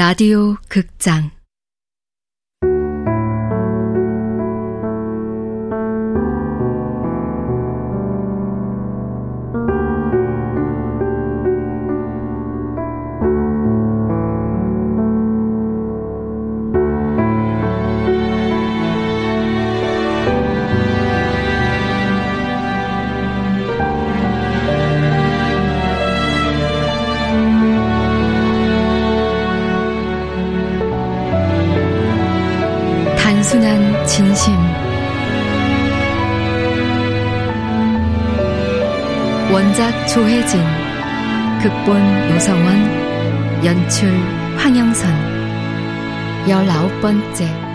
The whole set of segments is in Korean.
라디오 극장 단순한 진심 원작 조혜진 극본 노성원 연출 황영선 19번째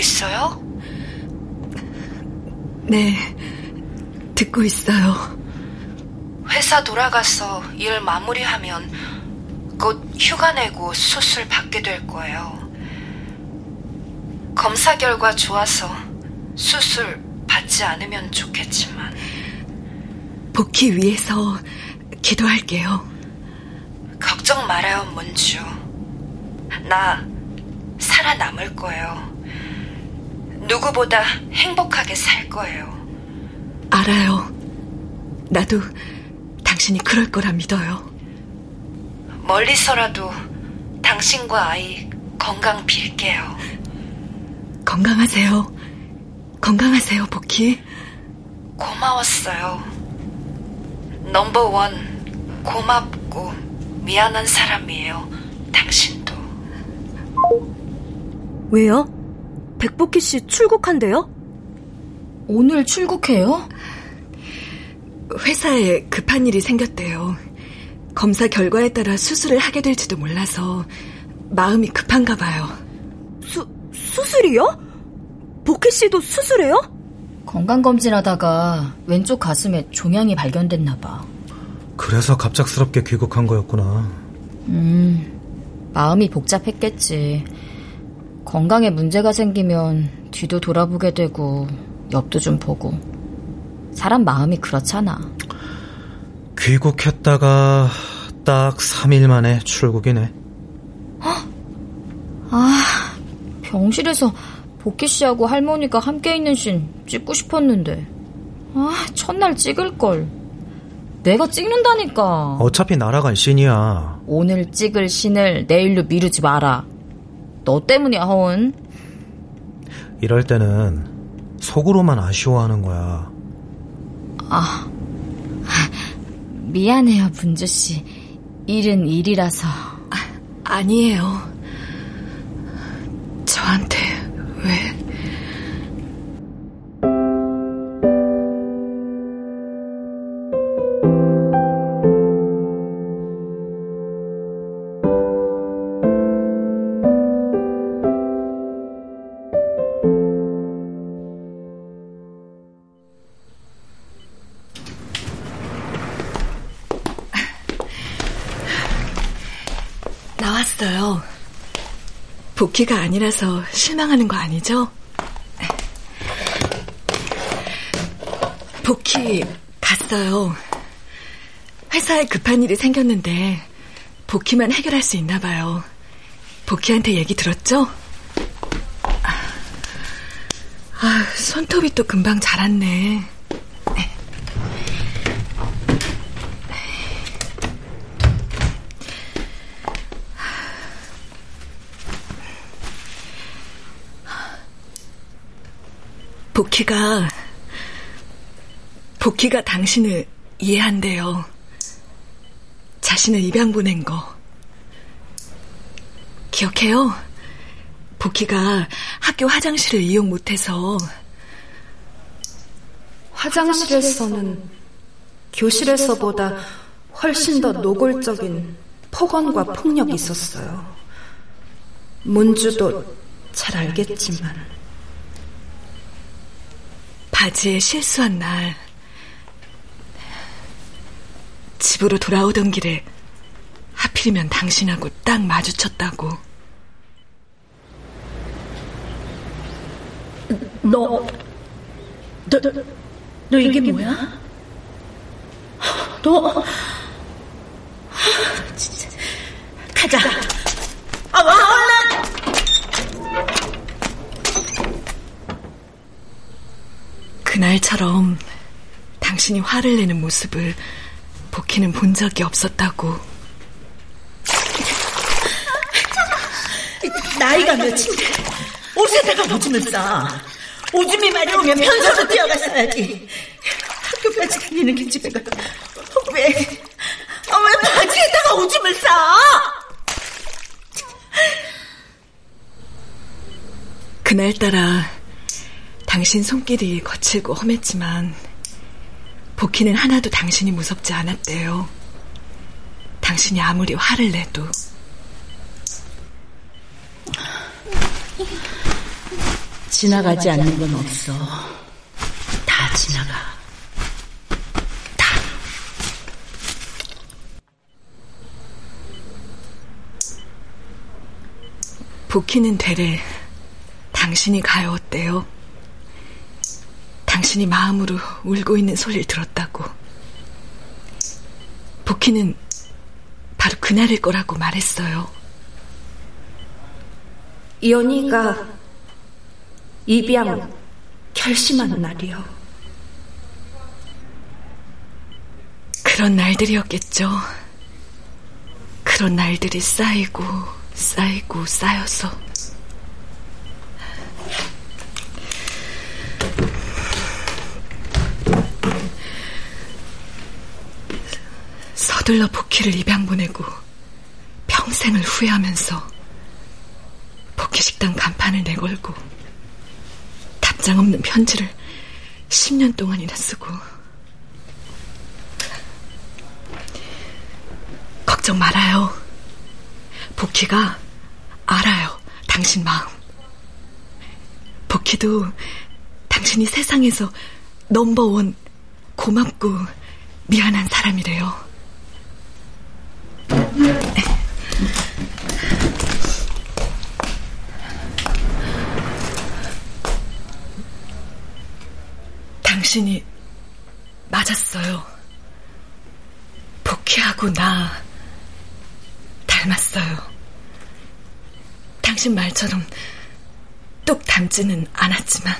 있어요? 네, 듣고 있어요. 회사 돌아가서 일 마무리하면 곧 휴가 내고 수술 받게 될 거예요. 검사 결과 좋아서 수술 받지 않으면 좋겠지만 복귀 위해서 기도할게요. 걱정 말아요, 문주. 나 살아남을 거예요. 누구보다 행복하게 살 거예요. 알아요. 나도 당신이 그럴 거라 믿어요. 멀리서라도 당신과 아이 건강 빌게요. 건강하세요. 건강하세요, 복희. 고마웠어요. 넘버원 고맙고 미안한 사람이에요. 당신도. 왜요? 백복희 씨 출국한대요? 오늘 출국해요? 회사에 급한 일이 생겼대요. 검사 결과에 따라 수술을 하게 될지도 몰라서 마음이 급한가 봐요. 수술이요? 복희 씨도 수술해요? 건강검진하다가 왼쪽 가슴에 종양이 발견됐나 봐. 그래서 갑작스럽게 귀국한 거였구나. 마음이 복잡했겠지. 건강에 문제가 생기면 뒤도 돌아보게 되고 옆도 좀 보고. 사람 마음이 그렇잖아. 귀국했다가 딱 3일 만에 출국이네. 헉? 아, 병실에서 복희 씨하고 할머니가 함께 있는 씬 찍고 싶었는데. 아, 첫날 찍을걸. 내가 찍는다니까. 어차피 날아간 씬이야. 오늘 찍을 씬을 내일로 미루지 마라. 너 때문이야, 허은. 이럴 때는 속으로만 아쉬워하는 거야. 아, 미안해요, 문주 씨. 일은 일이라서. 아니에요. 저한테 왜... 나왔어요. 복희가 아니라서 실망하는 거 아니죠? 복희 갔어요. 회사에 급한 일이 생겼는데 복희만 해결할 수 있나 봐요. 복희한테 얘기 들었죠? 아, 손톱이 또 금방 자랐네. 복희가 당신을 이해한대요. 자신을 입양 보낸 거 기억해요? 복희가 학교 화장실을 이용 못해서. 화장실에서는 교실에서보다 훨씬 더 노골적인 폭언과 폭력이 있었어요. 문주도 잘 알겠지만. 바지에 실수한 날 집으로 돌아오던 길에 하필이면 당신하고 딱 마주쳤다고. 너 이게 뭐야? 너 진짜 가자. 얼른. 그날처럼 당신이 화를 내는 모습을 복희는 본 적이 없었다고. 나이가 몇인데 옷에다가 오줌을 싸. 오줌이 많이 오면 편서로 뛰어가셔야지. 학교까지 다니는 기집애가 왜 바지에다가 오줌을 싸? 그날따라 당신 손길이 거칠고 험했지만 복희는 하나도 당신이 무섭지 않았대요. 당신이 아무리 화를 내도. 지나가지 않는 건 없어. 다 지나가. 다. 복희는 되레 당신이 가여웠대요. 당신이 마음으로 울고 있는 소리를 들었다고. 복희는 바로 그날일 거라고 말했어요. 연희가 입양 결심하는 날이요. 그런 날들이었겠죠. 그런 날들이 쌓이고 쌓이고 쌓여서 서둘러 복희를 입양 보내고 평생을 후회하면서 복희식당 간판을 내걸고 답장 없는 편지를 10년 동안이나 쓰고. 걱정 말아요. 복희가 알아요, 당신 마음. 복희도 당신이 세상에서 넘버원 고맙고 미안한 사람이래요. 당신이 맞았어요. 복희하고 나 닮았어요. 당신 말처럼 똑 닮지는 않았지만.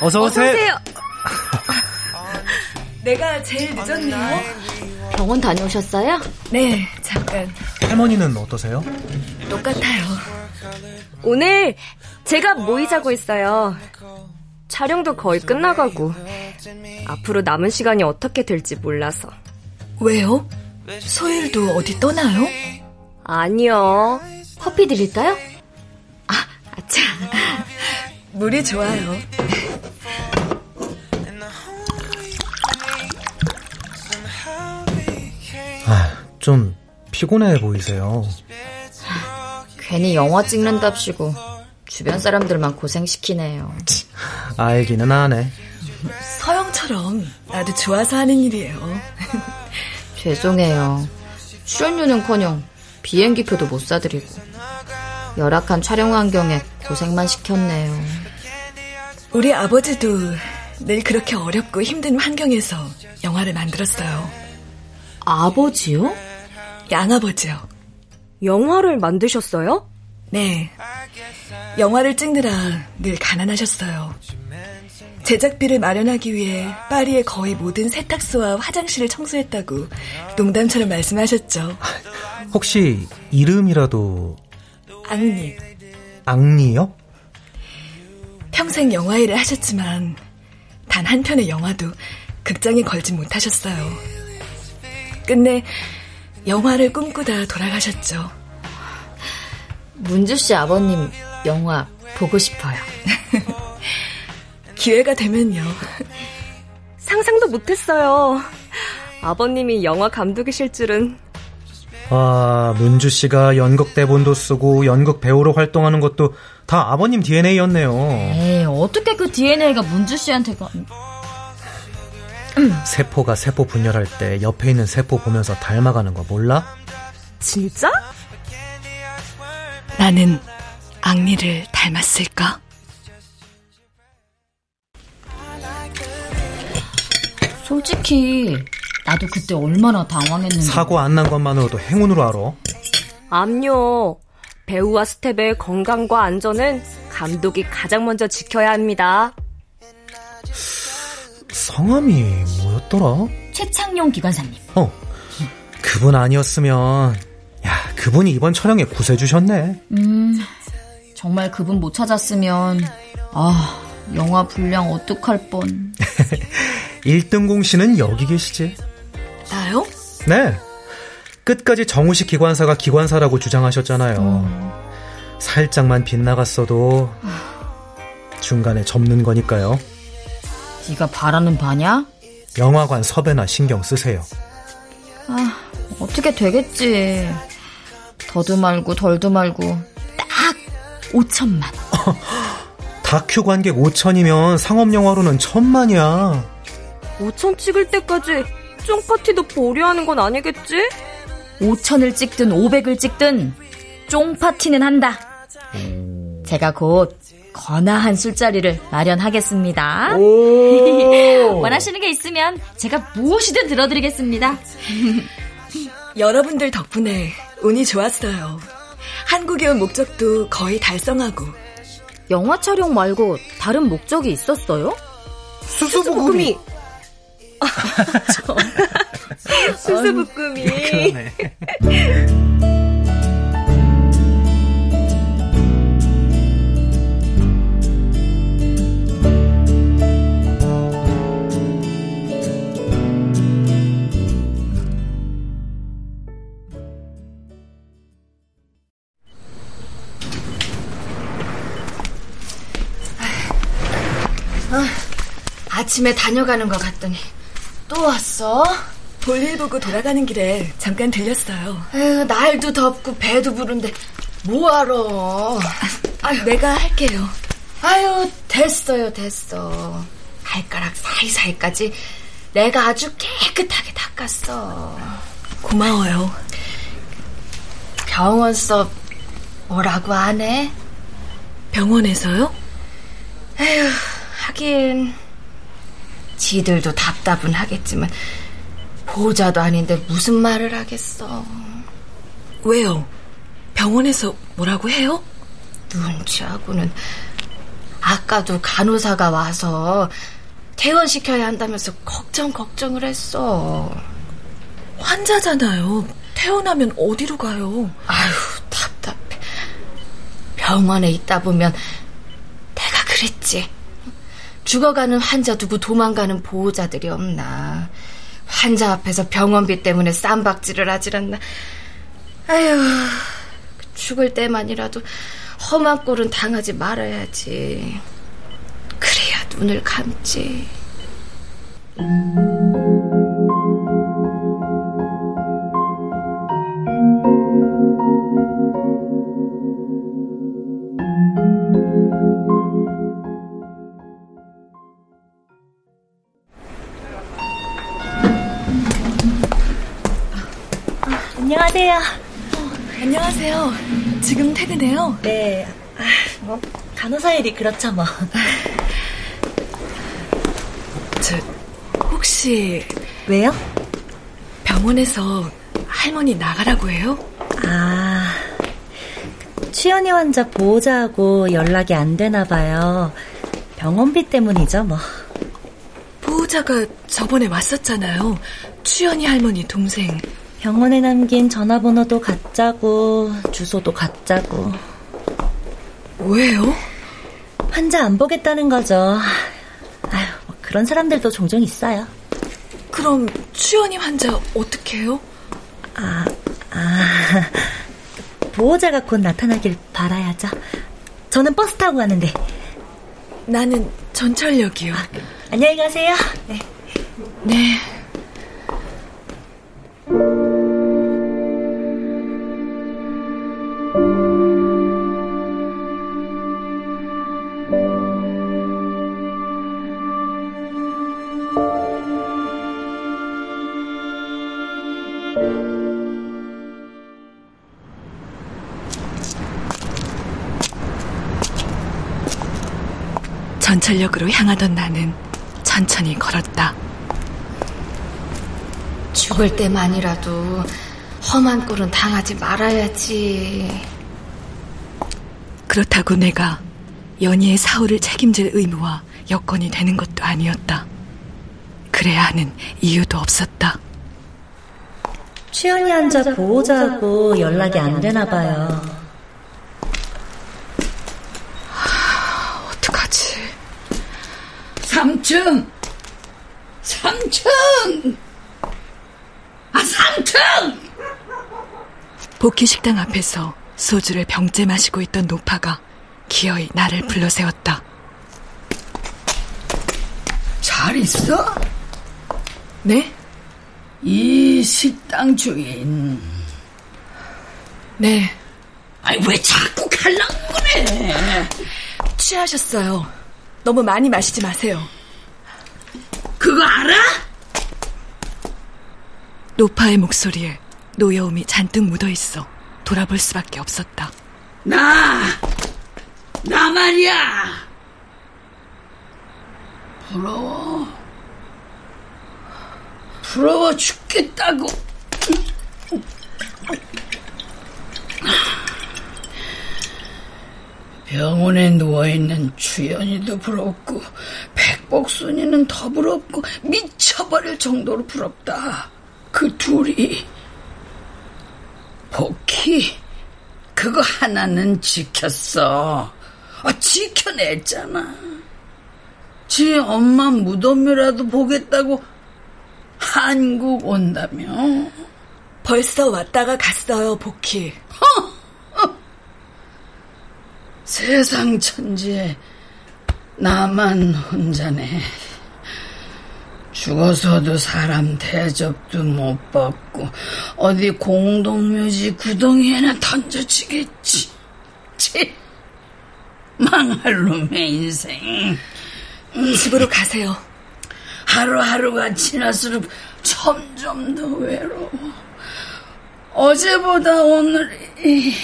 어서오세요. 내가 제일 늦었네요. 병원 다녀오셨어요? 네, 잠깐. 할머니는 어떠세요? 똑같아요. 오늘 제가 모이자고 했어요. 촬영도 거의 끝나가고 앞으로 남은 시간이 어떻게 될지 몰라서. 왜요? 소일도 어디 떠나요? 아니요. 커피 드릴까요? 아차. 물이 좋아요. 좀 피곤해 보이세요. 괜히 영화 찍는답시고 주변 사람들만 고생시키네요. 알기는 하네. 서영처럼 나도 좋아서 하는 일이에요. 죄송해요. 출연료는커녕 비행기표도 못 사드리고 열악한 촬영 환경에 고생만 시켰네요. 우리 아버지도 늘 그렇게 어렵고 힘든 환경에서 영화를 만들었어요. 아버지요? 양아버지요. 영화를 만드셨어요? 네. 영화를 찍느라 늘 가난하셨어요. 제작비를 마련하기 위해 파리의 거의 모든 세탁소와 화장실을 청소했다고 농담처럼 말씀하셨죠. 혹시 이름이라도... 앙리. 앙리요? 평생 영화 일을 하셨지만 단 한 편의 영화도 극장에 걸지 못하셨어요. 끝내 영화를 꿈꾸다 돌아가셨죠. 문주씨 아버님 영화 보고 싶어요. 기회가 되면요. 상상도 못했어요. 아버님이 영화 감독이실 줄은. 아, 문주 씨가 연극 대본도 쓰고 연극 배우로 활동하는 것도 다 아버님 DNA였네요. 에이, 어떻게 그 DNA가 문주 씨한테... 세포가 세포 분열할 때 옆에 있는 세포 보면서 닮아가는 거 몰라? 진짜? 나는 앙리를 닮았을까? 솔직히 나도 그때 얼마나 당황했는데. 사고 안 난 것만으로도 행운으로 알아. 암요, 배우와 스텝의 건강과 안전은 감독이 가장 먼저 지켜야 합니다. 성함이 뭐였더라? 최창용 기관사님. 어, 그분 아니었으면, 야, 그분이 이번 촬영에 구세주셨네. 정말 그분 못 찾았으면, 아, 영화 분량 어떡할 뻔. 1등 공신은 여기 계시지. 나요? 네, 끝까지 정우식 기관사가 기관사라고 주장하셨잖아요. 살짝만 빗나갔어도 중간에 접는 거니까요. 네가 바라는 바냐? 영화관 섭외나 신경 쓰세요. 아, 어떻게 되겠지. 더도 말고 덜도 말고 딱 5천만. 다큐 관객 5천이면 상업영화로는 1,000만이야. 5천 찍을 때까지 쫑파티도 보류하는 건 아니겠지? 5천을 찍든 500을 찍든 쫑파티는 한다. 제가 곧 거나한 술자리를 마련하겠습니다. 원하시는 게 있으면 제가 무엇이든 들어드리겠습니다. 여러분들 덕분에 운이 좋았어요. 한국에 온 목적도 거의 달성하고. 영화 촬영 말고 다른 목적이 있었어요? 수수부꾸미. 수수부꾸미. 아침에 다녀가는 것 같더니 또 왔어? 볼일 보고 돌아가는 길에 잠깐 들렸어요. 에휴, 날도 덥고 배도 부른데 뭐하러. 아유, 내가 할게요. 아유, 됐어요, 됐어. 발가락 사이사이까지 내가 아주 깨끗하게 닦았어. 고마워요. 병원 수업 뭐라고 안 해? 병원에서요? 에휴, 하긴... 지들도 답답은 하겠지만 보호자도 아닌데 무슨 말을 하겠어. 왜요? 병원에서 뭐라고 해요? 눈치하고는. 아까도 간호사가 와서 퇴원시켜야 한다면서 걱정을 했어. 환자잖아요. 퇴원하면 어디로 가요? 아유, 답답해. 병원에 있다 보면 내가 그랬지. 죽어가는 환자 두고 도망가는 보호자들이 없나. 환자 앞에서 병원비 때문에 쌈박질을 하질 않나. 아휴, 죽을 때만이라도 험한 꼴은 당하지 말아야지. 그래야 눈을 감지. 안녕하세요. 안녕하세요. 지금 퇴근해요? 네. 아, 뭐 간호사 일이 그렇죠 뭐. 저 혹시... 왜요? 병원에서 할머니 나가라고 해요? 아, 취연이 환자 보호자하고 연락이 안 되나 봐요. 병원비 때문이죠 뭐. 보호자가 저번에 왔었잖아요. 취연이 할머니 동생. 병원에 남긴 전화번호도 가짜고 주소도 가짜고. 왜요? 환자 안 보겠다는 거죠. 아유, 뭐 그런 사람들도 종종 있어요. 그럼 추연이 환자 어떻게 해요? 보호자가 곧 나타나길 바라야죠. 저는 버스 타고 가는데. 나는 전철역이요. 아, 안녕히 가세요. 네. 네. 전철역으로 향하던 나는 천천히 걸었다. 죽을 때만이라도 험한 꼴은 당하지 말아야지. 그렇다고 내가 연희의 사후를 책임질 의무와 여건이 되는 것도 아니었다. 그래야 하는 이유도 없었다. 취향이 환자 보호자하고 연락이 안 되나 봐요. 하, 어떡하지. 삼촌! 삼촌! 아, 삼촌! 복희 식당 앞에서 소주를 병째 마시고 있던 노파가 기어이 나를 불러세웠다. 잘 있어? 네? 이 식당 주인. 네. 아이, 왜 자꾸 갈라고 그래? 취하셨어요. 너무 많이 마시지 마세요. 그거 알아? 노파의 목소리에 노여움이 잔뜩 묻어있어 돌아볼 수밖에 없었다. 나 말이야. 부러워 죽겠다고. 병원에 누워있는 주연이도 부럽고 백복순이는 더 부럽고 미쳐버릴 정도로 부럽다. 그 둘이. 복희 그거 하나는 지켰어. 지켜냈잖아. 지 엄마 무덤이라도 보겠다고 한국 온다며. 벌써 왔다가 갔어요, 복희. 세상 천지에 나만 혼자네. 죽어서도 사람 대접도 못 받고 어디 공동묘지 구덩이에나 던져지겠지. 치, 망할 놈의 인생. 집으로 가세요. 하루하루가 지날수록 점점 더 외로워. 어제보다 오늘이,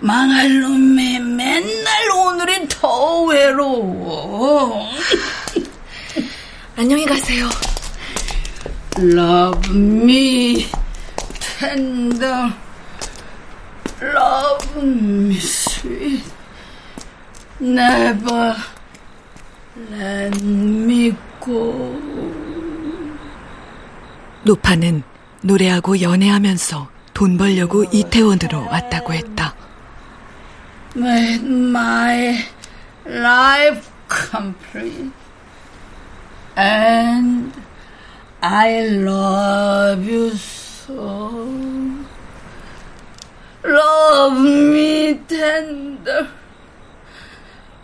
망할 놈의 맨날 오늘이 더 외로워. 안녕히 가세요. Love me tender, love me sweet, never let me go. 노파는 노래하고 연애하면서 돈 벌려고 이태원으로 왔다고 했다. Made my life complete. And I love you so. Love me tender.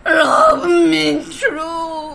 Love me true.